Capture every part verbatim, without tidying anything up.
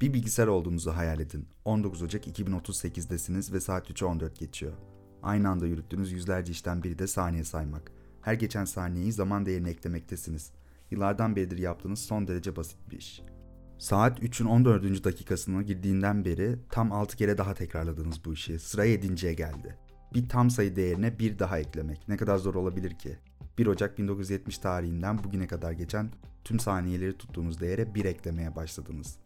Bir bilgisayar olduğunuzu hayal edin. on dokuz Ocak iki bin otuz sekiz'desiniz ve saat üçü on dört geçiyor. Aynı anda yürüttüğünüz yüzlerce işten biri de saniye saymak. Her geçen saniyeyi zaman değerine eklemektesiniz. Yıllardan beridir yaptığınız son derece basit bir iş. Saat üçün on dördüncü dakikasına girdiğinden beri tam altı kere daha tekrarladınız bu işi. Sıra yedinciye geldi. Bir tam sayı değerine bir daha eklemek. Ne kadar zor olabilir ki? bir Ocak bin dokuz yüz yetmiş tarihinden bugüne kadar geçen tüm saniyeleri tuttuğunuz değere bir eklemeye başladınız.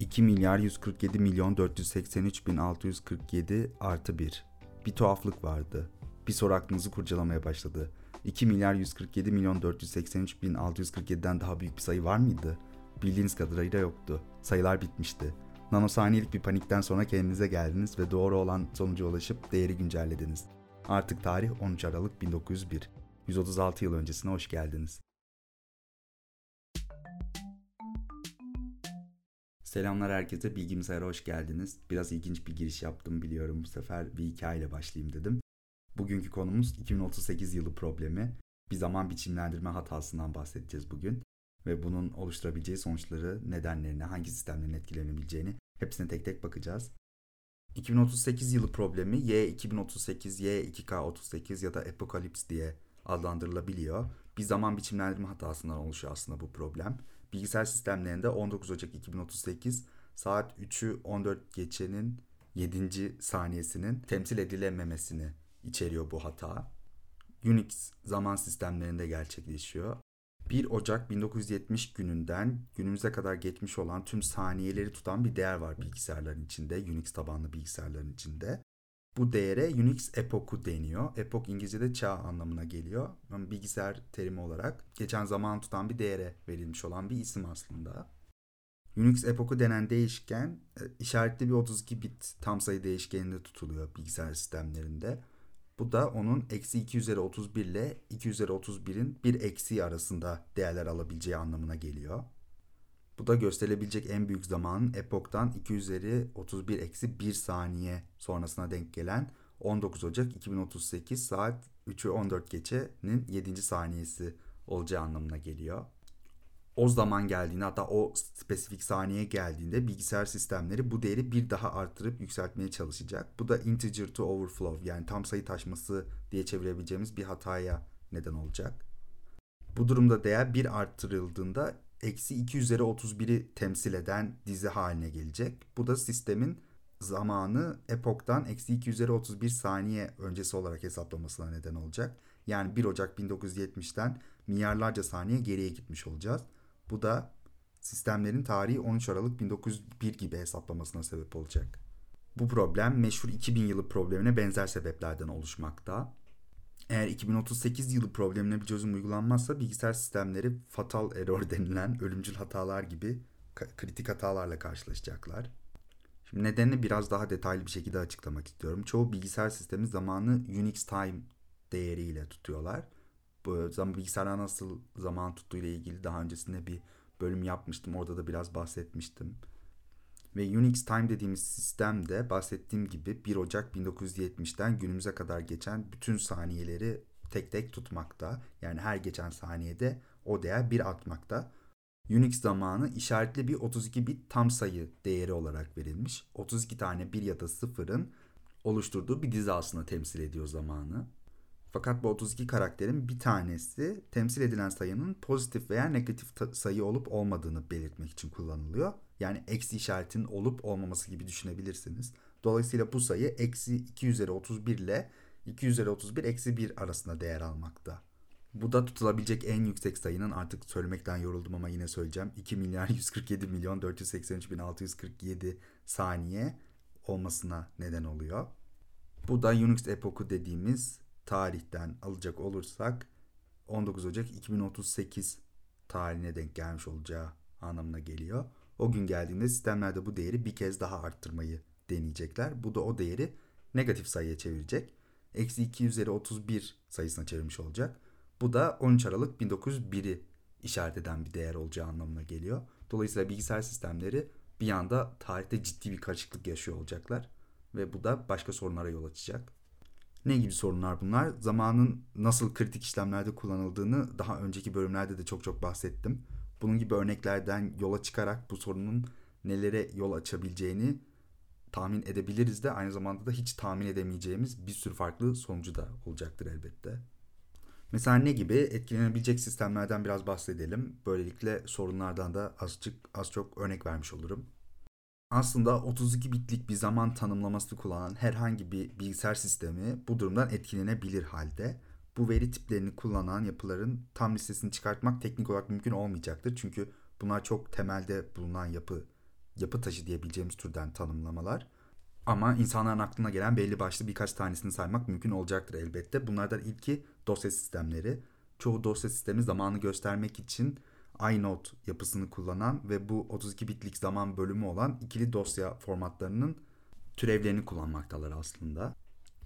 iki milyar yüz kırk yedi milyon dört yüz seksen üç bin altı yüz kırk yedi artı bir. Bir tuhaflık vardı. Bir soru aklınızı kurcalamaya başladı. iki milyar yüz kırk yedi milyon dört yüz seksen üç bin altı yüz kırk yedi'den daha büyük bir sayı var mıydı? Bildiğiniz kadarıyla yoktu. Sayılar bitmişti. Nanosaniyelik bir panikten sonra kendinize geldiniz ve doğru olan sonuca ulaşıp değeri güncellediniz. Artık tarih on üç Aralık bin dokuz yüz bir. yüz otuz altı yıl öncesine hoş geldiniz. Selamlar herkese, Bilgimseher'e hoş geldiniz. Biraz ilginç bir giriş yaptım biliyorum, bu sefer bir hikayeyle başlayayım dedim. Bugünkü konumuz iki bin otuz sekiz yılı problemi. Bir zaman biçimlendirme hatasından bahsedeceğiz bugün. Ve bunun oluşturabileceği sonuçları, nedenlerine, hangi sistemlerin etkilenebileceğini hepsine tek tek bakacağız. iki bin otuz sekiz yılı problemi Y iki bin otuz sekiz, Y iki K otuz sekiz ya da Epokalips diye adlandırılabiliyor. Bir zaman biçimlendirme hatasından oluşuyor aslında bu problem. Bilgisayar sistemlerinde on dokuz Ocak iki bin otuz sekiz saat üçü on dört geçenin yedinci saniyesinin temsil edilememesini içeriyor bu hata. Unix zaman sistemlerinde gerçekleşiyor. bir Ocak bin dokuz yüz yetmiş gününden günümüze kadar geçmiş olan tüm saniyeleri tutan bir değer var bilgisayarların içinde, Unix tabanlı bilgisayarların içinde. Bu değere Unix Epoch'u deniyor. Epoch İngilizce'de çağ anlamına geliyor. Yani bilgisayar terimi olarak geçen zaman tutan bir değere verilmiş olan bir isim aslında. Unix Epoch'u denen değişken işaretli bir otuz iki bit tam sayı değişkeninde tutuluyor bilgisayar sistemlerinde. Bu da onun eksi iki üzeri otuz bir ile iki üzeri otuz bir'in bir eksiği arasında değerler alabileceği anlamına geliyor. Bu da gösterilebilecek en büyük zamanın Epoch'tan iki üzeri otuz bir eksi bir saniye sonrasına denk gelen on dokuz Ocak iki bin otuz sekiz saat üçü on dört geçenin yedinci saniyesi olacağı anlamına geliyor. O zaman geldiğinde, hatta o spesifik saniye geldiğinde bilgisayar sistemleri bu değeri bir daha artırıp yükseltmeye çalışacak. Bu da integer to overflow, yani tam sayı taşması diye çevirebileceğimiz bir hataya neden olacak. Bu durumda değer bir artırıldığında eksi iki üzeri otuz bir'i temsil eden dizi haline gelecek. Bu da sistemin zamanı Epoch'tan eksi iki üzeri otuz bir saniye öncesi olarak hesaplamasına neden olacak. Yani bir Ocak bin dokuz yüz yetmiş'ten milyarlarca saniye geriye gitmiş olacağız. Bu da sistemlerin tarihi on üç Aralık bin dokuz yüz bir gibi hesaplamasına sebep olacak. Bu problem meşhur iki bin yılı problemine benzer sebeplerden oluşmakta. Eğer iki bin otuz sekiz yılı problemine bir çözüm uygulanmazsa bilgisayar sistemleri fatal error denilen ölümcül hatalar gibi kritik hatalarla karşılaşacaklar. Şimdi nedenini biraz daha detaylı bir şekilde açıklamak istiyorum. Çoğu bilgisayar sistemi zamanı Unix time değeriyle tutuyorlar. Bu zaman bilgisayara nasıl zaman tuttuğuyla ilgili daha öncesinde bir bölüm yapmıştım. Orada da biraz bahsetmiştim. Ve Unix time dediğimiz sistemde bahsettiğim gibi bir Ocak bin dokuz yüz yetmiş'ten günümüze kadar geçen bütün saniyeleri tek tek tutmakta. Yani her geçen saniyede o değer bir artmakta. Unix zamanı işaretli bir otuz iki bit tam sayı değeri olarak verilmiş. otuz iki tane bir ya da sıfırın oluşturduğu bir dizi aslında temsil ediyor zamanı. Fakat bu otuz iki karakterin bir tanesi temsil edilen sayının pozitif veya negatif ta- sayı olup olmadığını belirtmek için kullanılıyor. Yani eksi işaretinin olup olmaması gibi düşünebilirsiniz. Dolayısıyla bu sayı eksi iki üzeri otuz bir ile iki üzeri otuz bir eksi bir arasında değer almakta. Bu da tutulabilecek en yüksek sayının, artık söylemekten yoruldum ama yine söyleyeceğim, iki milyar yüz kırk yedi milyon dört yüz seksen üç bin altı yüz kırk yedi saniye olmasına neden oluyor. Bu da Unix Epoch'u dediğimiz tarihten alacak olursak on dokuz Ocak iki bin otuz sekiz tarihine denk gelmiş olacağı anlamına geliyor. O gün geldiğinde sistemlerde bu değeri bir kez daha arttırmayı deneyecekler. Bu da o değeri negatif sayıya çevirecek. eksi iki üzeri otuz bir sayısına çevirmiş olacak. Bu da on üç Aralık bin dokuz yüz bir'i işaret eden bir değer olacağı anlamına geliyor. Dolayısıyla bilgisayar sistemleri bir anda tarihte ciddi bir karışıklık yaşıyor olacaklar. Ve bu da başka sorunlara yol açacak. Ne gibi sorunlar bunlar? Zamanın nasıl kritik işlemlerde kullanıldığını daha önceki bölümlerde de çok çok bahsettim. Bunun gibi örneklerden yola çıkarak bu sorunun nelere yol açabileceğini tahmin edebiliriz de aynı zamanda da hiç tahmin edemeyeceğimiz bir sürü farklı sonucu da olacaktır elbette. Mesela ne gibi? Etkilenebilecek sistemlerden biraz bahsedelim. Böylelikle sorunlardan da azıcık az çok örnek vermiş olurum. Aslında otuz iki bitlik bir zaman tanımlamasını kullanan herhangi bir bilgisayar sistemi bu durumdan etkilenebilir halde. Bu veri tiplerini kullanan yapıların tam listesini çıkartmak teknik olarak mümkün olmayacaktır. Çünkü bunlar çok temelde bulunan yapı, yapı taşı diyebileceğimiz türden tanımlamalar. Ama insanların aklına gelen belli başlı birkaç tanesini saymak mümkün olacaktır elbette. Bunlardan ilki dosya sistemleri. Çoğu dosya sistemi zamanı göstermek için iNode yapısını kullanan ve bu otuz iki bitlik zaman bölümü olan ikili dosya formatlarının türevlerini kullanmaktalar aslında.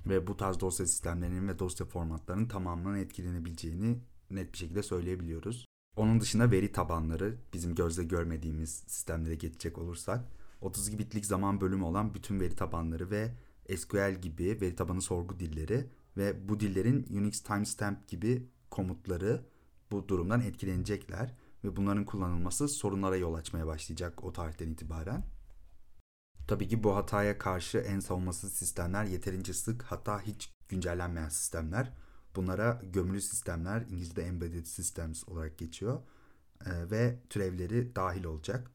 Ve bu tarz dosya sistemlerinin ve dosya formatlarının tamamının etkilenebileceğini net bir şekilde söyleyebiliyoruz. Onun dışında veri tabanları, bizim gözle görmediğimiz sistemlere geçecek olursak, otuz iki bitlik zaman bölümü olan bütün veri tabanları ve S Q L gibi veri tabanı sorgu dilleri ve bu dillerin Unix timestamp gibi komutları bu durumdan etkilenecekler ve bunların kullanılması sorunlara yol açmaya başlayacak o tarihten itibaren. Tabii ki bu hataya karşı en savunmasız sistemler yeterince sık, hatta hiç güncellenmeyen sistemler. Bunlara gömülü sistemler, İngilizce'de embedded systems olarak geçiyor ee, ve türevleri dahil olacak.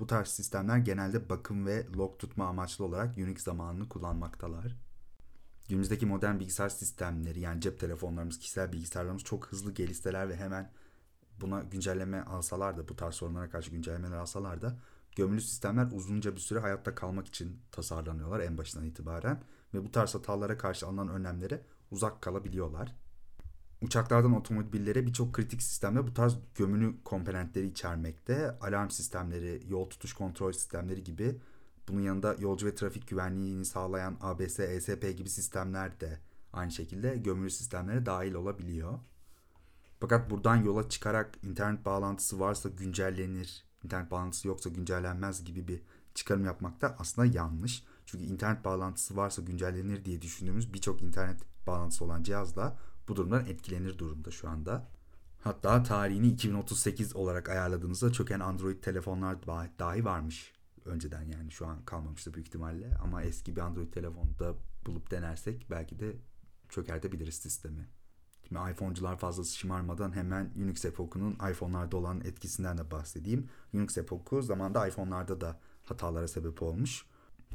Bu tarz sistemler genelde bakım ve log tutma amaçlı olarak Unix zamanını kullanmaktalar. Günümüzdeki modern bilgisayar sistemleri, yani cep telefonlarımız, kişisel bilgisayarlarımız çok hızlı gelişseler ve hemen buna güncelleme alsalar da, bu tarz sorunlara karşı güncellemeler alsalar da gömülü sistemler uzunca bir süre hayatta kalmak için tasarlanıyorlar en başından itibaren ve bu tarz hatalara karşı alınan önlemlere uzak kalabiliyorlar. Uçaklardan otomobillere birçok kritik sistemler bu tarz gömülü komponentleri içermekte. Alarm sistemleri, yol tutuş kontrol sistemleri gibi, bunun yanında yolcu ve trafik güvenliğini sağlayan A B S, E S P gibi sistemler de aynı şekilde gömülü sistemlere dahil olabiliyor. Fakat buradan yola çıkarak internet bağlantısı varsa güncellenir, internet bağlantısı yoksa güncellenmez gibi bir çıkarım yapmak da aslında yanlış. Çünkü internet bağlantısı varsa güncellenir diye düşündüğümüz birçok internet bağlantısı olan cihazla bu durumdan etkilenir durumda şu anda. Hatta tarihini iki bin otuz sekiz olarak ayarladığımızda çöken Android telefonlar dahi varmış önceden, yani şu an kalmamıştı büyük ihtimalle. Ama eski bir Android telefonda bulup denersek belki de çökertebiliriz sistemi. Şimdi iPhone'cular fazlası şımarmadan hemen Unix Epoch'unun iPhone'larda olan etkisinden de bahsedeyim. Unix Epoch'u zamanda iPhone'larda da hatalara sebep olmuş.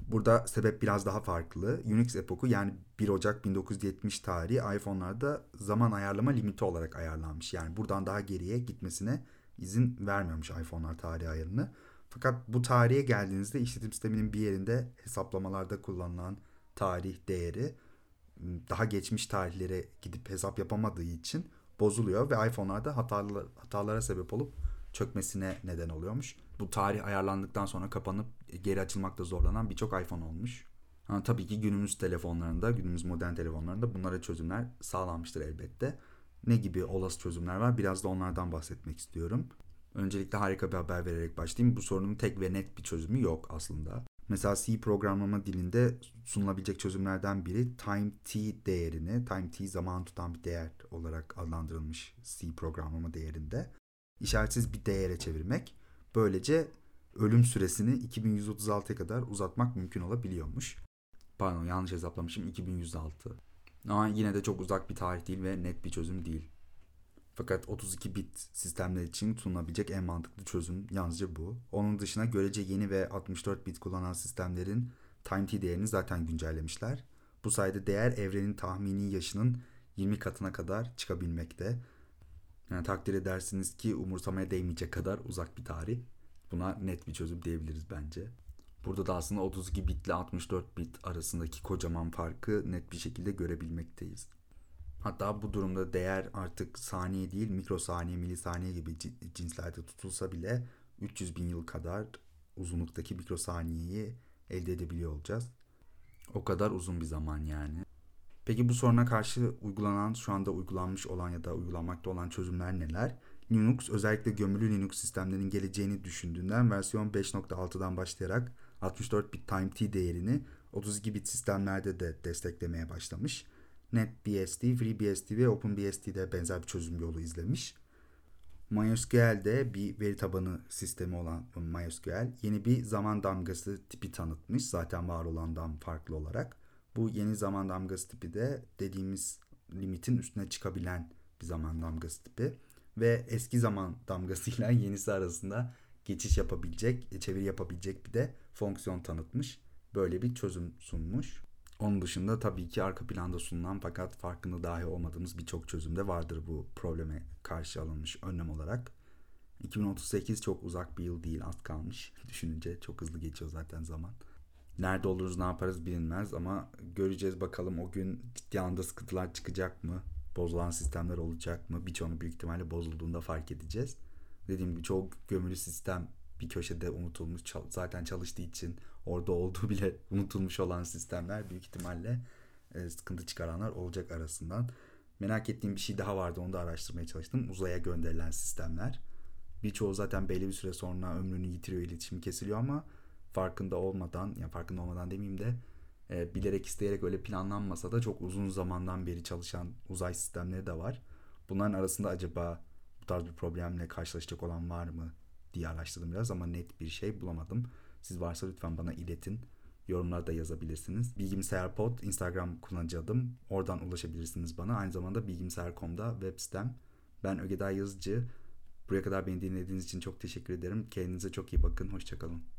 Burada sebep biraz daha farklı. Unix Epoch'u, yani bir Ocak bin dokuz yüz yetmiş tarihi iPhone'larda zaman ayarlama limiti olarak ayarlanmış. Yani buradan daha geriye gitmesine izin vermiyormuş iPhone'lar tarih ayarını. Fakat bu tarihe geldiğinizde işletim sisteminin bir yerinde hesaplamalarda kullanılan tarih değeri daha geçmiş tarihlere gidip hesap yapamadığı için bozuluyor ve iPhone'larda hatalar, hatalara sebep olup çökmesine neden oluyormuş. Bu tarih ayarlandıktan sonra kapanıp geri açılmakta zorlanan birçok iPhone olmuş. Ha, tabii ki günümüz telefonlarında, günümüz modern telefonlarında bunlara çözümler sağlanmıştır elbette. Ne gibi olası çözümler var? Biraz da onlardan bahsetmek istiyorum. Öncelikle harika bir haber vererek başlayayım. Bu sorunun tek ve net bir çözümü yok aslında. Mesela C programlama dilinde sunulabilecek çözümlerden biri time t değerini, time t zaman tutan bir değer olarak adlandırılmış C programlama değerinde işaretsiz bir değere çevirmek. Böylece ölüm süresini iki bin yüz otuz altıya kadar uzatmak mümkün olabiliyormuş. Pardon, yanlış hesaplamışım, iki bin yüz altı. Ama yine de çok uzak bir tarih değil ve net bir çözüm değil. Fakat otuz iki bit sistemler için sunulabilecek en mantıklı çözüm yalnızca bu. Onun dışına görece yeni ve altmış dört bit kullanan sistemlerin time t değerini zaten güncellemişler. Bu sayede değer evrenin tahmini yaşının yirmi katına kadar çıkabilmekte. Yani takdir edersiniz ki umursamaya değmeyecek kadar uzak bir tarih. Buna net bir çözüm diyebiliriz bence. Burada da aslında otuz iki bit ile altmış dört bit arasındaki kocaman farkı net bir şekilde görebilmekteyiz. Hatta bu durumda değer artık saniye değil, mikrosaniye, milisaniye gibi cinslerde tutulsa bile üç yüz bin yıl kadar uzunluktaki mikrosaniyeyi elde edebiliyor olacağız. O kadar uzun bir zaman yani. Peki bu soruna karşı uygulanan, şu anda uygulanmış olan ya da uygulanmakta olan çözümler neler? Linux, özellikle gömülü Linux sistemlerinin geleceğini düşündüğünden versiyon beş nokta altıdan başlayarak altmış dört bit time t değerini otuz iki bit sistemlerde de desteklemeye başlamış. NetBSD, FreeBSD ve OpenBSD'de benzer bir çözüm yolu izlemiş. MySQL de bir veri tabanı sistemi olan MySQL yeni bir zaman damgası tipi tanıtmış. Zaten var olandan farklı olarak. Bu yeni zaman damgası tipi de dediğimiz limitin üstüne çıkabilen bir zaman damgası tipi. Ve eski zaman damgasıyla yenisi arasında geçiş yapabilecek, çeviri yapabilecek bir de fonksiyon tanıtmış. Böyle bir çözüm sunmuş. Onun dışında tabii ki arka planda sunulan fakat farkında dahi olmadığımız birçok çözüm de vardır bu probleme karşı alınmış önlem olarak. iki bin otuz sekiz çok uzak bir yıl değil, az kalmış. Düşününce çok hızlı geçiyor zaten zaman. Nerede oluruz, ne yaparız bilinmez ama göreceğiz bakalım o gün ciddi anda sıkıntılar çıkacak mı? Bozulan sistemler olacak mı? Birçoğunu büyük ihtimalle bozulduğunda fark edeceğiz. Dediğim gibi çok gömülü sistem, bir köşede unutulmuş, zaten çalıştığı için orada olduğu bile unutulmuş olan sistemler büyük ihtimalle sıkıntı çıkaranlar olacak arasından. Merak ettiğim bir şey daha vardı, onu da araştırmaya çalıştım. Uzaya gönderilen sistemler. Birçoğu zaten belli bir süre sonra ömrünü yitiriyor, iletişim kesiliyor ama farkında olmadan, yani farkında olmadan demeyeyim de e, bilerek isteyerek öyle planlanmasa da çok uzun zamandan beri çalışan uzay sistemleri de var. Bunların arasında acaba bu tarz bir problemle karşılaşacak olan var mı diye araştırdım biraz ama net bir şey bulamadım. Siz varsa lütfen bana iletin. Yorumlarda yazabilirsiniz. Bilgimseherpod Instagram kullanıcı adım. Oradan ulaşabilirsiniz bana. Aynı zamanda bilgimseher nokta com'da web sitem. Ben Ögedağ Yazıcı. Buraya kadar beni dinlediğiniz için çok teşekkür ederim. Kendinize çok iyi bakın. Hoşça kalın.